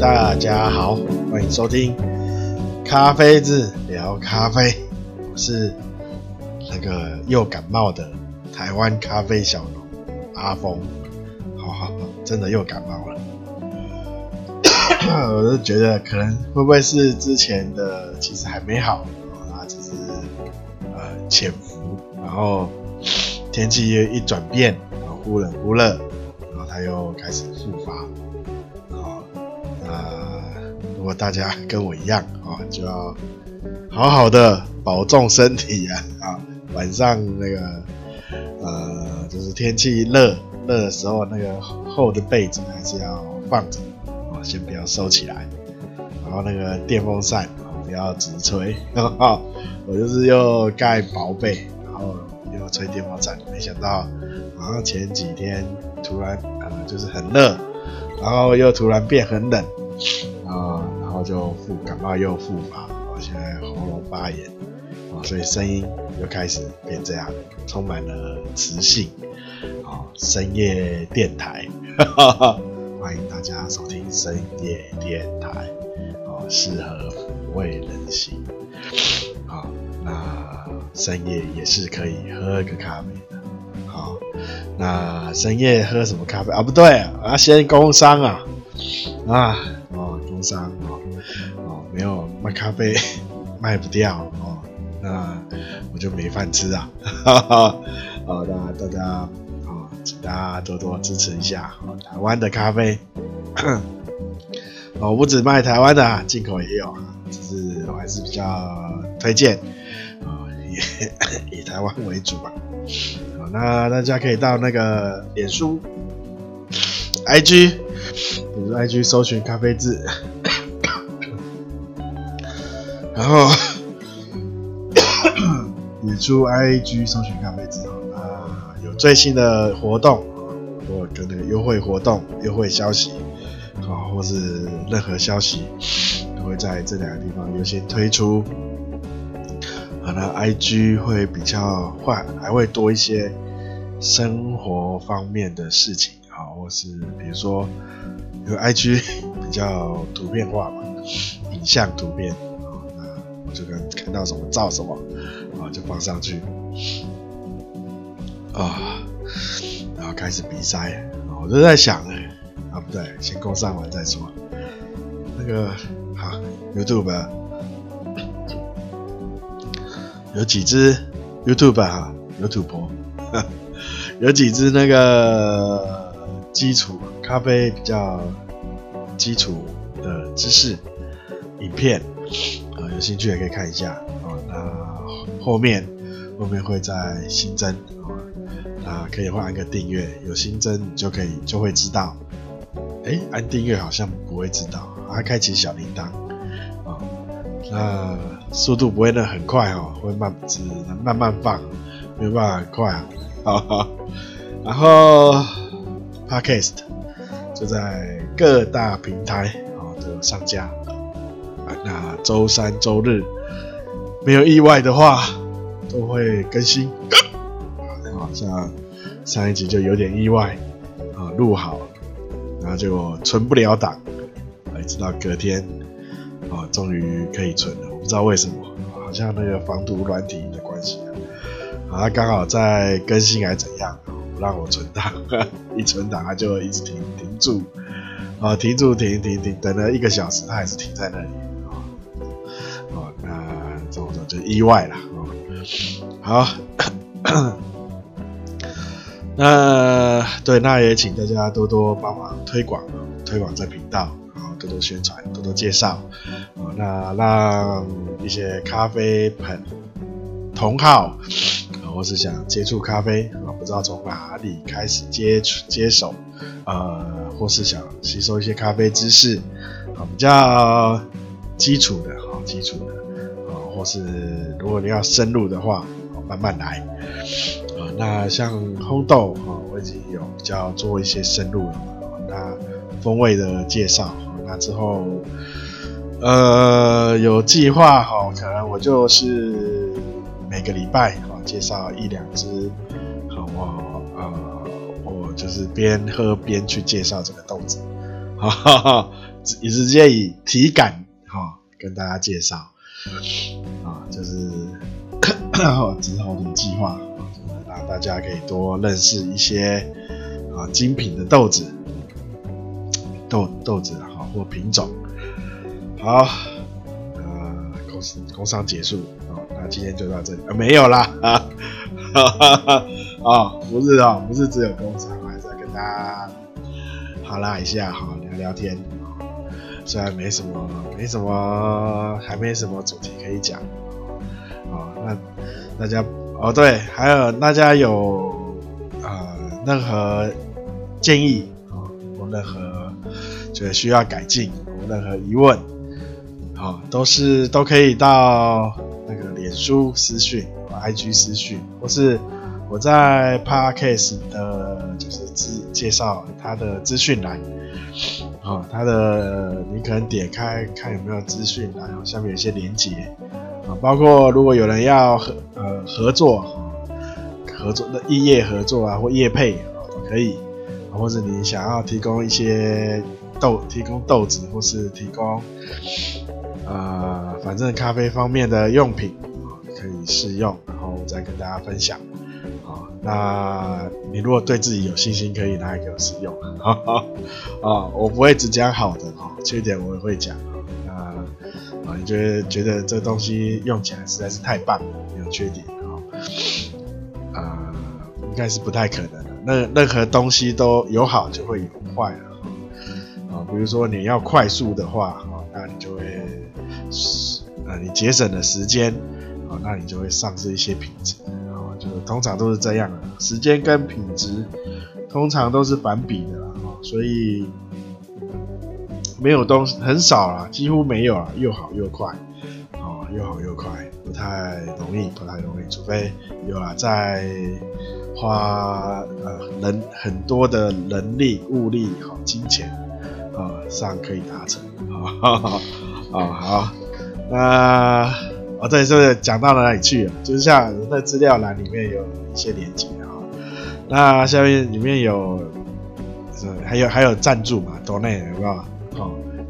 大家好，欢迎收听咖啡日聊咖啡，我是那个又感冒的台湾咖啡小农阿峰。好，真的又感冒了我就觉得可能会不会是之前的其实还没好，然后只是潜伏，然后天气一转变，然后忽冷忽热，然后它又开始复发。如果大家跟我一样就要好好的保重身体啊！晚上那个就是天气热的时候，那个厚的被子还是要放着，先不要收起来。然后那个电风扇不要直吹，我就是又盖薄被，然后又吹电风扇。没想到好像前几天突然就是很热，然后又突然变很冷然后就感冒又复发，现在喉咙发炎所以声音又开始变这样，充满了磁性深夜电台欢迎大家收听深夜电台适合抚慰人心那深夜也是可以喝个咖啡的那深夜喝什么咖啡不对啊，先工商工商没有卖咖啡卖不掉那我就没饭吃那大家请大家多多支持一下台湾的咖啡不只卖台湾的进口也有只是我还是比较推荐以台湾为主那大家可以到那个脸书 IG 比如 IG 搜寻咖啡字然后脸书 IG 搜寻咖啡字有最新的活动或跟那个优惠活动优惠消息或是任何消息都会在这两个地方优先推出那 IG 会比较还会多一些生活方面的事情或是比如说因为 IG 比较图片化嘛，影像图片那我就看到什么照什么就放上去然后开始鼻塞我就在想不对，先工商完再说那个YouTube有几支 YouTube 有土婆有几支那个基础咖啡比较基础的知识影片有兴趣也可以看一下那后面会再新增那可以按个订阅，有新增你就会知道按订阅好像不会知道开启小铃铛速度不会很快会只能慢慢放，没有办法很快然后 Podcast 就在各大平台都有上架那周三周日没有意外的话都会更新像上一集就有点意外录好然后结果存不了档直到隔天终于可以存了，我不知道为什么，好像那个防毒软体的关系刚好在更新还怎样，不让我存档，一存档它就一直停住，停住，等了1个小时，它还是停在那里，那这种就意外了好，那对，那也请大家多多帮忙推广这频道。多多宣传，多多介绍，那让一些咖啡同好，或是想接触咖啡，不知道从哪里开始接手，或是想吸收一些咖啡知识，比较基础的，或是如果你要深入的话，慢慢来，那像烘豆，我已经有比较做一些深入了，那风味的介绍。之后，有计划可能我就是每个礼拜介绍1-2支，我就是边喝边去介绍这个豆子，直接以体感跟大家介绍就是之后的计划，让大家可以多认识一些精品的豆子或品种。好，工商结束，那今天就到这里，没有啦，不是只有工商，还是要跟大家哈拉一下，聊聊天，虽然没什么主题可以讲，那大家对，还有大家有任何建议，任何觉得需要改进，任何疑问，都可以到那个脸书私讯、IG 私讯，或是我在 Podcast 的就是介绍它的资讯栏，它的你可能点开看有没有资讯栏，下面有些连结，包括如果有人要合作的异业合作或业配都可以，或是你想要提供一些豆子，或是提供反正咖啡方面的用品可以试用，然后我再跟大家分享。那你如果对自己有信心，可以拿来给我使用。我不会只讲好的，缺点我也会讲。你觉得这东西用起来实在是太棒了，没有缺点应该是不太可能的。任何东西都有好就会有坏了。比如说你要快速的话，那你就会你节省了时间，那你就会丧失一些品质。就通常都是这样的，时间跟品质通常都是反比的啦，所以没有东西很少啦，几乎没有啦，又好又快，不太容易，除非有啦，在花人很多的人力、物力、金钱上可以达成。好，那。对，是讲到哪里去了？就是像那资料栏里面有一些连结那下面里面有，还有赞助嘛，抖内有没有？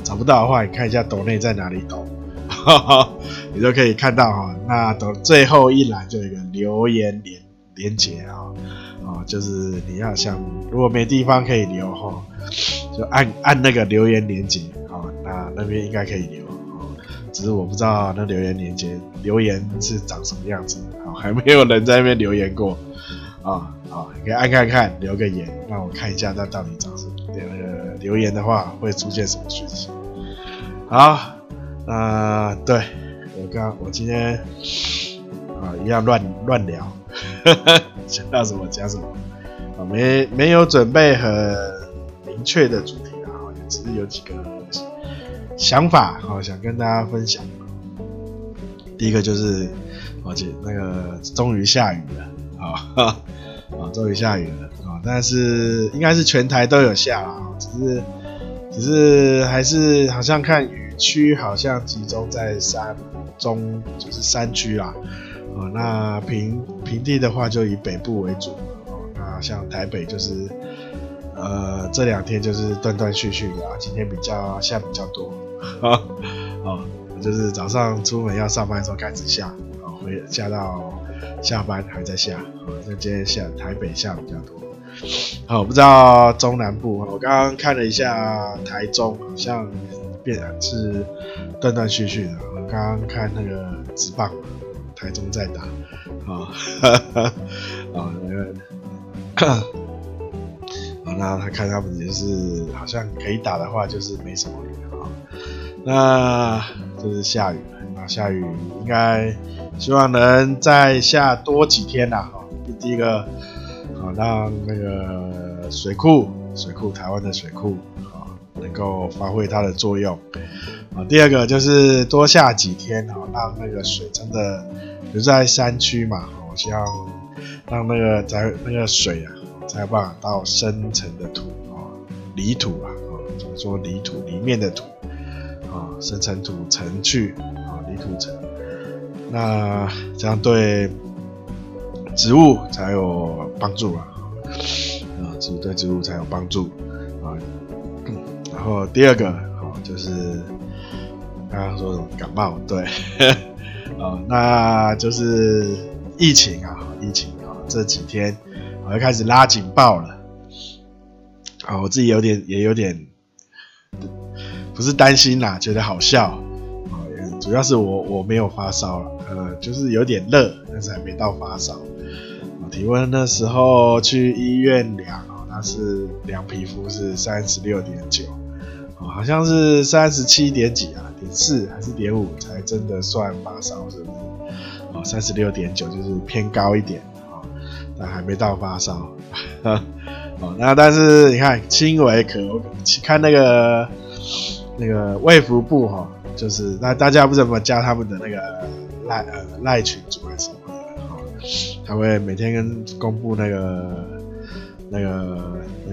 找不到的话，你看一下抖内在哪里抖，你就可以看到那最后一栏就有一个留言连结就是你要想如果没地方可以留就按那个留言连结那边应该可以留。只是我不知道那留言是长什么样子，还没有人在那边留言过你可以按看看，留个言让我看一下，那到底长什么留言的话会出现什么讯息。好，对我今天一样乱聊，想到什么讲什么，没有准备很明确的主题也只是有几个想法想跟大家分享。第一个就是那个终于下雨了，但是应该是全台都有下啦，只是还是好像看雨区好像集中在山区啦，那平地的话就以北部为主，那像台北就是这两天就是断断续续的今天下比较多。就是早上出门要上班的时候开始下，下到下班还在下，今天台北下比较多。我不知道中南部，我刚刚看了一下台中好像是断断续续的，我刚刚看那个职棒台中在打那他看他们就是好像可以打的话就是没什么雨那就是下雨了，那下雨应该希望能再下多几天啦第一个让那个水库台湾的水库能够发挥它的作用第二个就是多下几天让那个水真的留在山区嘛我希望让那个水才有办法到深层的土泥土怎么说泥土里面的土深层土层去泥土层，那这样对植物才有帮助对植物才有帮助然后第二个就是刚刚说什么感冒，对，那就是疫情啊，这几天我开始拉警报了。我自己有点不是担心啦，觉得好笑。主要是我没有发烧了，就是有点热，但是还没到发烧。体温那时候去医院量，那是量皮肤是 36.9， 好像是 37. 点几啊，点4还是点5才真的算发烧，是不是？36.9 就是偏高一点，但还没到发烧。那但是你看轻微咳，我看那个卫福部就是那大家不怎么加他们的那个赖群组还是什么的，他会每天跟公布那个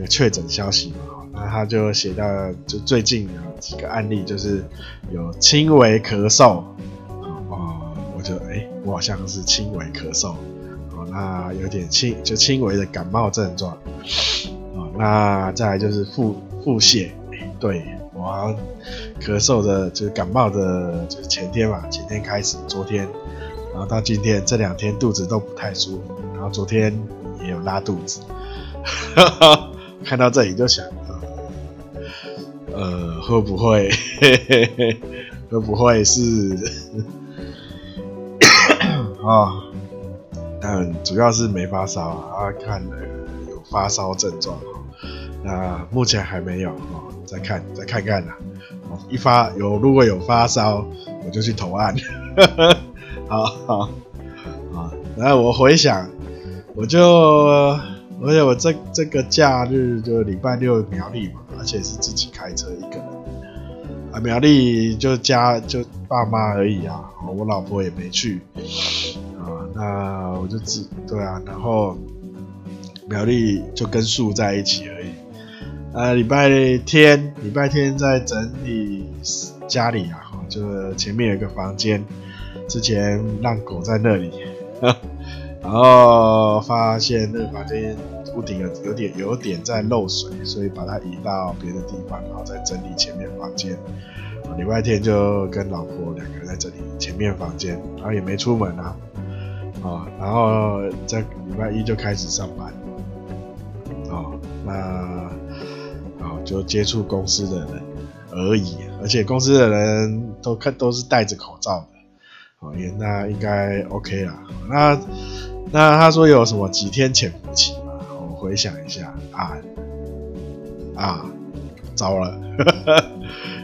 确诊消息嘛，那他就写到就最近几个案例就是有轻微咳嗽，我就我好像是轻微咳嗽。那有点轻微的感冒症状，那再来就是腹泻，对，我好像咳嗽的，就是感冒的，就是前天开始，昨天，然后到今天这两天肚子都不太舒服，然后昨天也有拉肚子，看到这里就想，会不会是啊？主要是没发烧啊，看了有发烧症状，那目前还没有，再看啦。如果有发烧，我就去投案。好，然后我回想，我这个假日就礼拜六苗栗嘛，而且是自己开车一个人啊，苗栗就爸妈而已啊，我老婆也没去。那我就对啊，然后苗栗就跟树在一起而已。礼拜天在整理家里啊，就前面有一个房间，之前让狗在那里，然后发现那个房间屋顶有点在漏水，所以把它移到别的地方，然后再整理前面房间。礼拜天就跟老婆两个人在整理前面房间，然后也没出门啊。然后在礼拜一就开始上班，那就接触公司的人而已，而且公司的人都是戴着口罩的，那应该 OK 啦。那他说有什么几天潜伏期嘛？我回想一下糟了，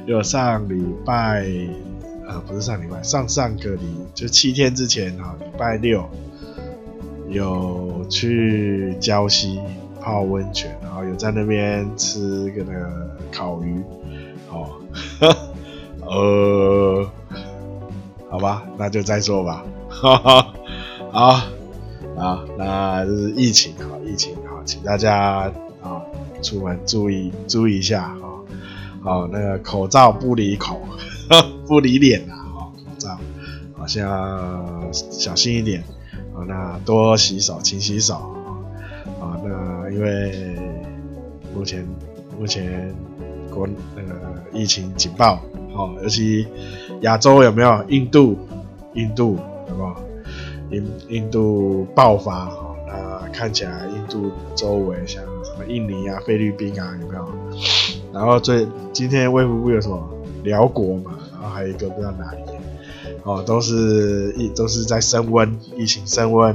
有上礼拜。不是上礼拜，上个礼就7天之前啊，礼拜六有去礁溪泡温泉，然后有在那边吃个那个烤鱼，好吧，那就再说吧，好，那就是疫情，请大家出门注意一下那个口罩不离口。不理脸啦，口罩好像小心一点，那多洗手，勤洗手，那因为目前国疫情警报，尤其亚洲有没有印度有没有印度爆发，那看起来印度周围像什么印尼啊、菲律宾啊有没有？然后今天卫福部有什么？辽国嘛，然后还有一个不知道哪里，都是在升温，疫情升温，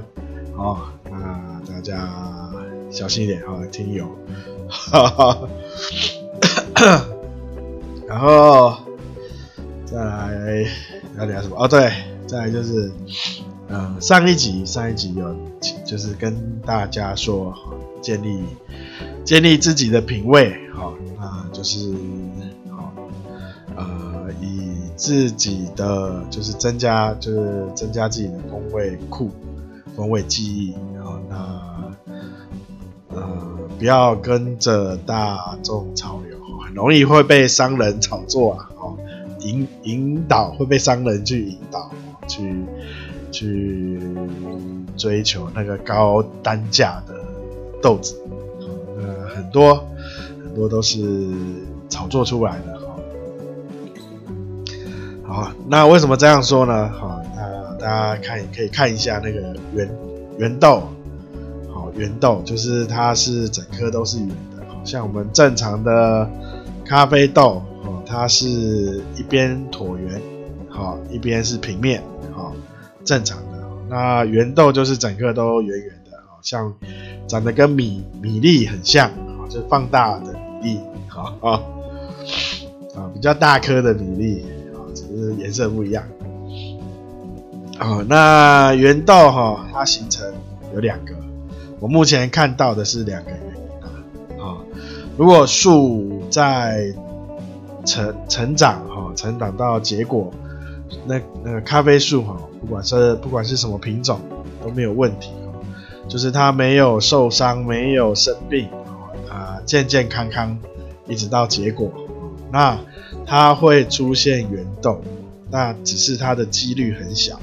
那大家小心一点听友，然后再来要聊什么？对，再来就是上一集有就是跟大家说建立自己的品味，那就是。以自己的就是增加自己的风味库、风味记忆，不要跟着大众潮流，很容易会被商人炒作啊，引导会被商人去引导，去追求那个高单价的豆子，很多都是炒作出来的。好，那为什么这样说呢？好，那大家可以看一下那个圆豆，好，圆豆就是它是整颗都是圆的，好像我们正常的咖啡豆，哦，它是一边椭圆，好，一边是平面，好，正常的。那圆豆就是整颗都圆圆的，好像长得跟米粒很像，好，就是放大的米粒，好啊，比较大颗的米粒，啊，只是颜色不一样。好，那圆豆哈，它形成有两个，我目前看到的是两个原因啊。如果树在成长哈，成长到结果，那个咖啡树哈，不管是什么品种都没有问题，就是它没有受伤，没有生病啊，健健康康一直到结果，那它会出现圆豆，那只是它的几率很小。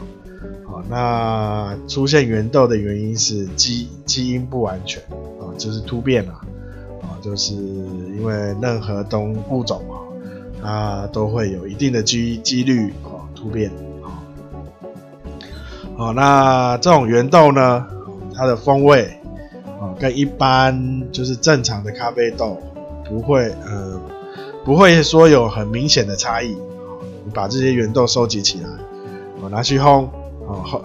那出现圆豆的原因是基因不完全，就是突变啦，就是因为任何物种它都会有一定的几率突变。那这种圆豆呢，它的风味跟一般就是正常的咖啡豆不会说有很明显的差异。你把这些圆豆收集起来，拿去烘，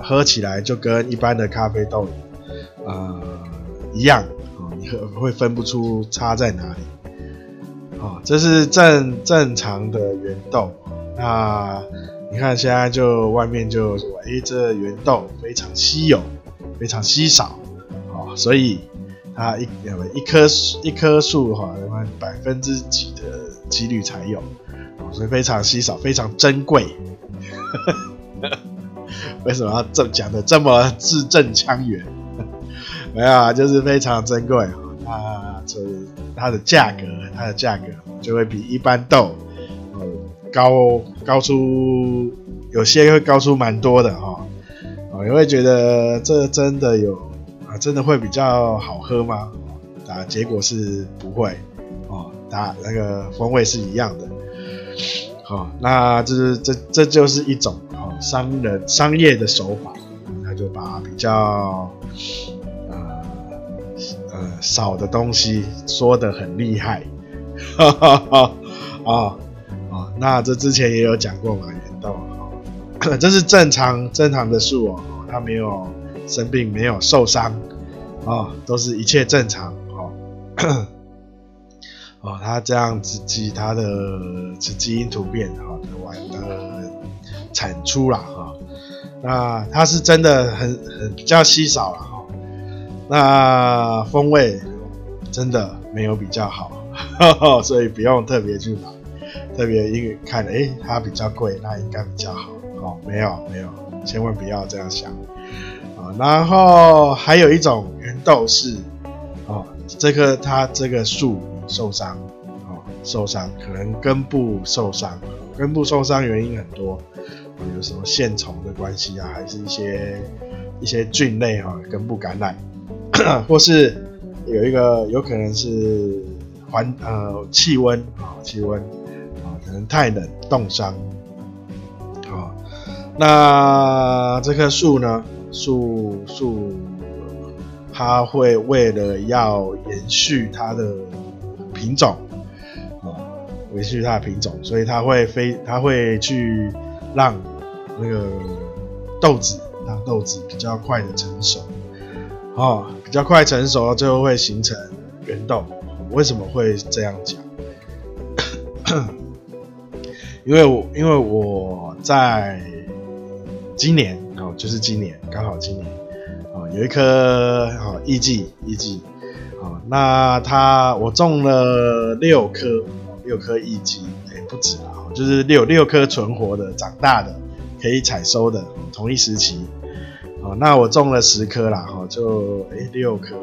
喝起来就跟一般的咖啡豆一样，你会分不出差在哪里。这是正常的圆豆。那你看现在就外面就说，这圆豆非常稀有，非常稀少，所以它一棵树1%的几率才有，所以非常稀少，非常珍贵。为什么要讲的这么字正腔圆？没有啊，就是非常珍贵，它的价格就会比一般豆高出，有些会高出蛮多的哈。你会觉得这真的有啊，真的会比较好喝吗？结果是不会哦，那个风味是一样的。好，那这就是一种商业的手法，他就把比较少的东西说得很厉害，哈哈哈。那这之前也有讲过嘛，圆豆，这是正常的树哦，它没有生病，没有受伤，都是一切正常哦。它这样子它的基因突变的产出啦，那它是真的很比较稀少啦，那风味真的没有比较好，所以不用特别去买，特别因为看它比较贵，那应该比较好，没有，千万不要这样想。然后还有一种圆豆是它这个树受伤，可能根部受伤原因很多，有什么线虫的关系啊，还是一些菌类根部感染，或是有可能是气温可能太冷冻伤。那这棵树呢，树它会为了要延续它的品种，维持它的品种，所以它会去让那个豆子比较快的成熟，比较快成熟就会形成圆豆。为什么会这样讲？因为我在今年刚好今年有一棵艺伎，那我种了六颗艺伎，不止啦，就是六颗存活的、长大的、可以采收的，同一时期。那我种了10颗啦，就6颗，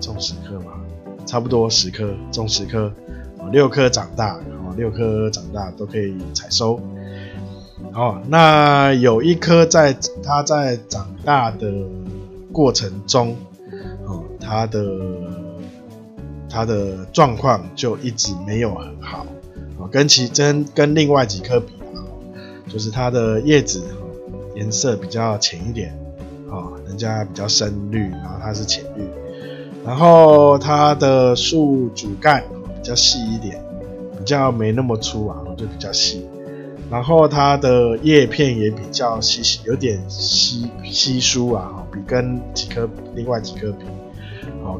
种10颗嘛，差不多10颗，种10颗，6颗长大，6颗长大都可以采收。那有一颗它在长大的过程中，它的状况就一直没有很好，跟另外几颗比，就是它的叶子颜色比较浅一点，人家比较深绿，然后它是浅绿，然后它的树主干比较细一点，比较没那么粗啊，就比较细，然后它的叶片也比较稀，有点稀疏啊，比跟几颗另外几颗比，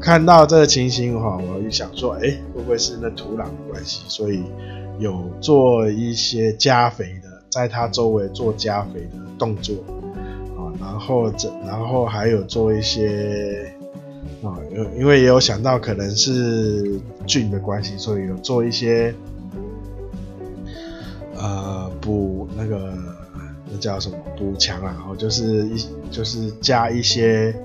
看到这个情形哈，我就想说，会不会是那土壤的关系？所以有做一些加肥的，在它周围做加肥的动作，然后还有做一些因为也有想到可能是菌的关系，所以有做一些补那个那叫什么补强啊，就是加一些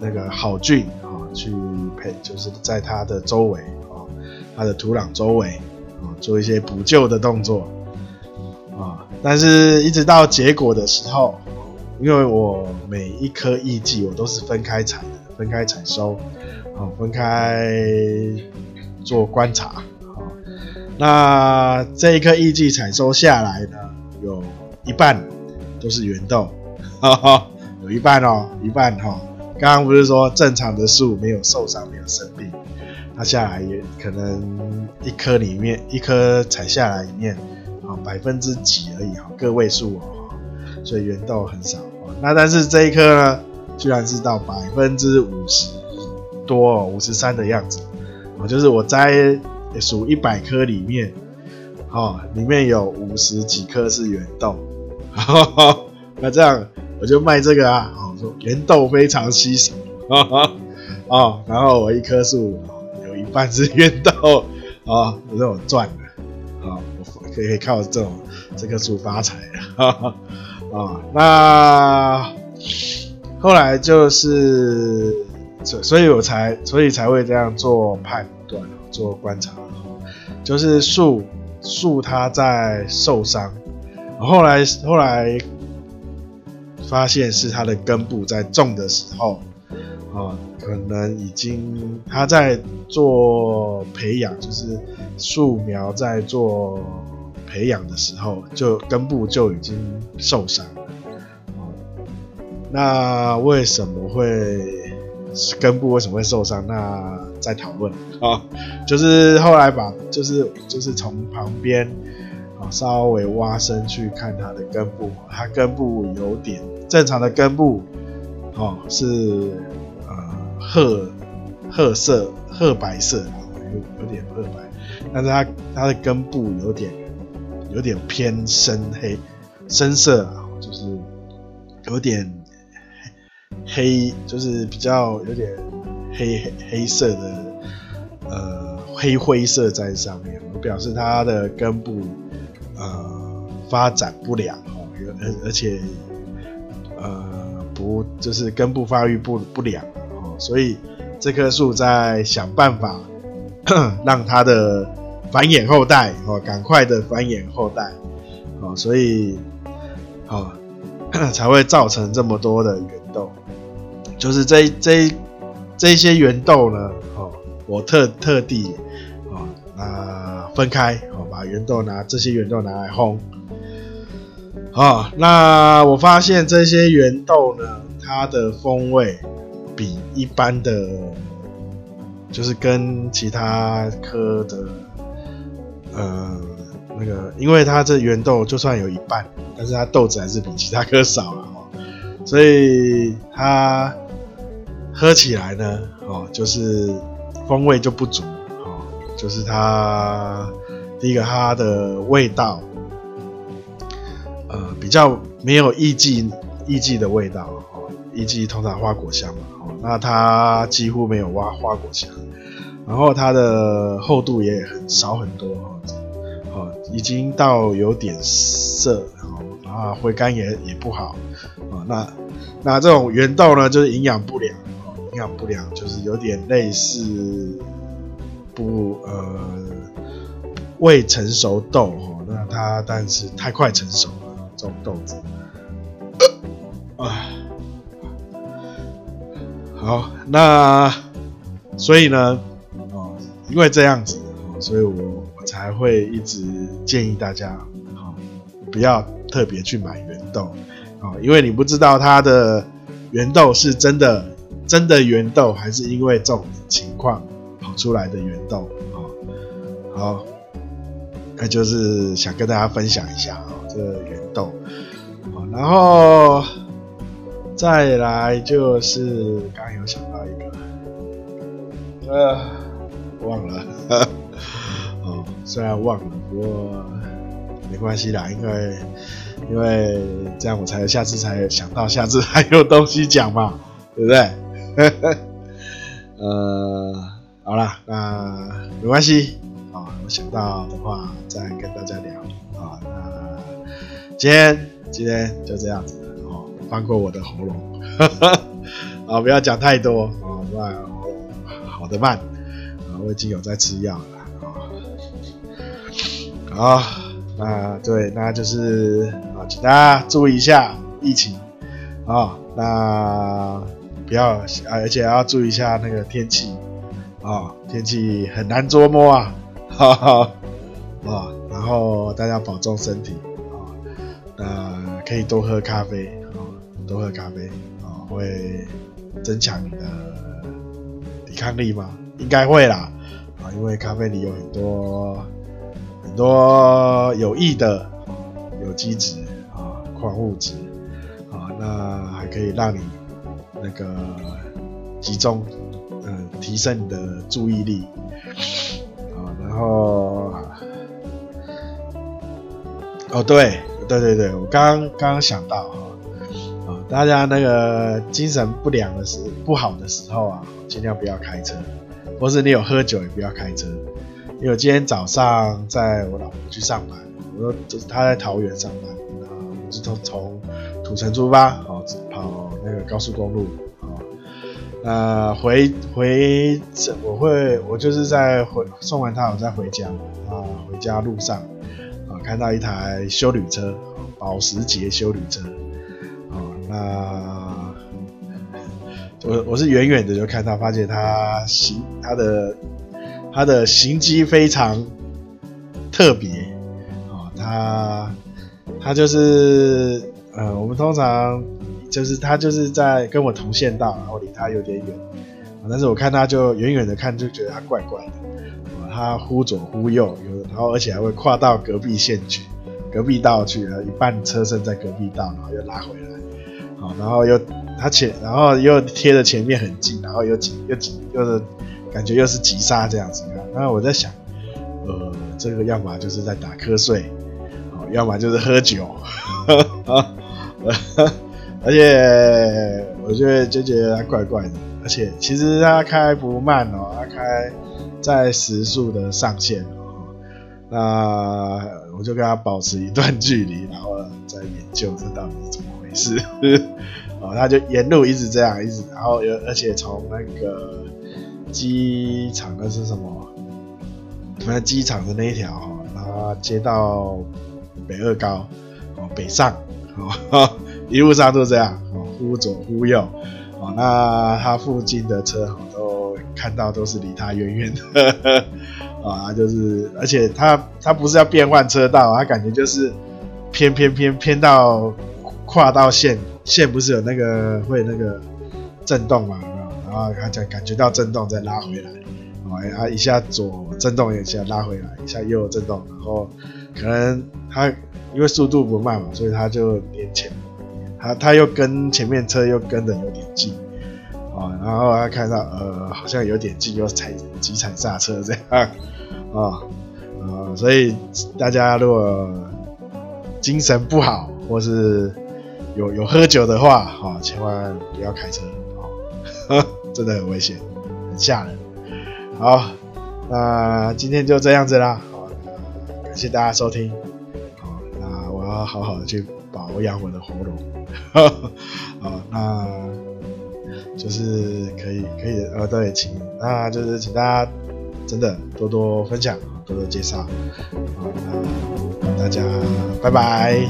那个好菌去配，就是在它的周围它的土壤周围做一些补救的动作但是一直到结果的时候，因为我每一颗艺伎我都是分开采的，分开采收分开做观察那这一颗艺伎采收下来呢，有一半都是圆豆有一半刚刚不是说正常的树没有受伤没有生病，它下来也可能一颗采下来里面几%而已个位数所以圆豆很少那但是这一颗呢，居然是到50%多53%的样子就是我摘数100颗里面里面有50几颗是圆豆那这样我就卖这个啊，说圆豆非常稀少然后我一棵树有一半是圆豆我说我赚了我可以靠这棵树发财了那后来就是所以才会这样做判断做观察就是树它在受伤，后来发现是它的根部在种的时候可能已经它在做培养，就是树苗在做培养的时候就根部就已经受伤了那为什么会受伤，那再讨论就是后来就是从旁边稍微挖深去看它的根部，它根部有点正常的根部是褐白色有点褐白，但是它的根部有点偏深色就是有点黑，就是比较有点黑色的灰色在上面，表示它的根部发展不良而且不就是根部发育不良所以这棵树在想办法让它的繁衍后代赶快的繁衍后代所以才会造成这么多的圆豆，就是这些圆豆呢我特地分开把这些圆豆拿来烘那我发现这些圆豆呢，它的风味比一般的就是跟其他科的因为它这圆豆就算有一半，但是它豆子还是比其他科少了所以它喝起来呢就是风味就不足就是它第一个它的味道比较没有艺伎的味道艺伎通常花果香嘛那它几乎没有花果香，然后它的厚度也很少很多已经到有点涩啊，回甘也不好那这种圆豆呢就是营养不良就是有点类似未成熟豆那它但是太快成熟了这种豆子好，那所以呢因为这样子所以我才会一直建议大家不要特别去买原豆、哦、因为你不知道它的原豆是真的原豆，还是因为这种情况跑出来的原豆、哦、好，那就是想跟大家分享一下、哦、这个原豆、哦、然后再来就是刚刚有想到一个忘了哦，虽然忘了，不过没关系啦，因为这样我才下次才想到，下次还有东西讲嘛，对不对？好啦，那没关系啊、哦，我想到的话再跟大家聊啊、哦。那今天就这样子哦，放过我的喉咙啊、哦，不要讲太多啊、哦，不然喉咙好得慢啊、哦，我已经有在吃药了。好，那对，那就是啊，请大家注意一下疫情啊、哦，那不要啊，而且要注意一下那个天气啊、哦，天气很难捉摸啊，哈哈啊，然后大家保重身体啊、哦，那可以多喝咖啡啊、哦，多喝咖啡啊、哦，会增强你的抵抗力吗？应该会啦啊、哦，因为咖啡里有很多有益的有机质啊、矿物质啊，那还可以让你那个集中，提升你的注意力啊。然后哦，对，我刚想到啊，大家那个精神不好的时候啊，尽量不要开车，或是你有喝酒也不要开车。因为我今天早上在我老婆去上班，我说她在桃园上班，我是从土城出发，哦，跑那个高速公路，哦，我就是在送完她，我再回家，啊，回家路上，啊，看到一台休旅车，保时捷休旅车，哦，那我是远远的就看到，发现他的行迹非常特别，哦，他就是我们通常就是他就是在跟我同线道，然后离他有点远，哦，但是我看他就远远的看就觉得他怪怪的，哦，他忽左忽右，然后而且还会跨到隔壁道去，一半车身在隔壁道，然后又拉回来，哦，然后然后又贴着前面很近，然后又感觉又是急刹这样子，那我在想，这个要么就是在打瞌睡，哦，要么就是喝酒，而且我就觉得他怪怪的，而且其实他开不慢哦，他开在时速的上限哦，那我就跟他保持一段距离，然后再研究这到底是怎么回事，哦，他就沿路一直这样，然后而且从那个机场的是什么？那机场的那一条哈，然后接到北二高，哦，北上，哦，一路上都这样，哦，忽左忽右，哦，那他附近的车哈都看到都是离他远远的，啊，哦，就是，而且他不是要变换车道，他感觉就是偏到跨到线不是有那个会那个震动嘛？然后他感觉到震动再拉回来，哦，他一下左震动一下拉回来，一下右震动，然后可能他因为速度不慢嘛，所以他就连他又跟前面车又跟得有点近，哦，然后他看到好像有点近，又急踩刹车这样，哦，所以大家如果精神不好或是有喝酒的话，哦，千万不要开车，哦，真的很危险，很吓人。好，那今天就这样子啦。好，感谢大家收听。好，那我要好好的去保养我的喉咙。好，那就是可以对，那就是请大家真的多多分享，多多介绍。好，那大家拜拜。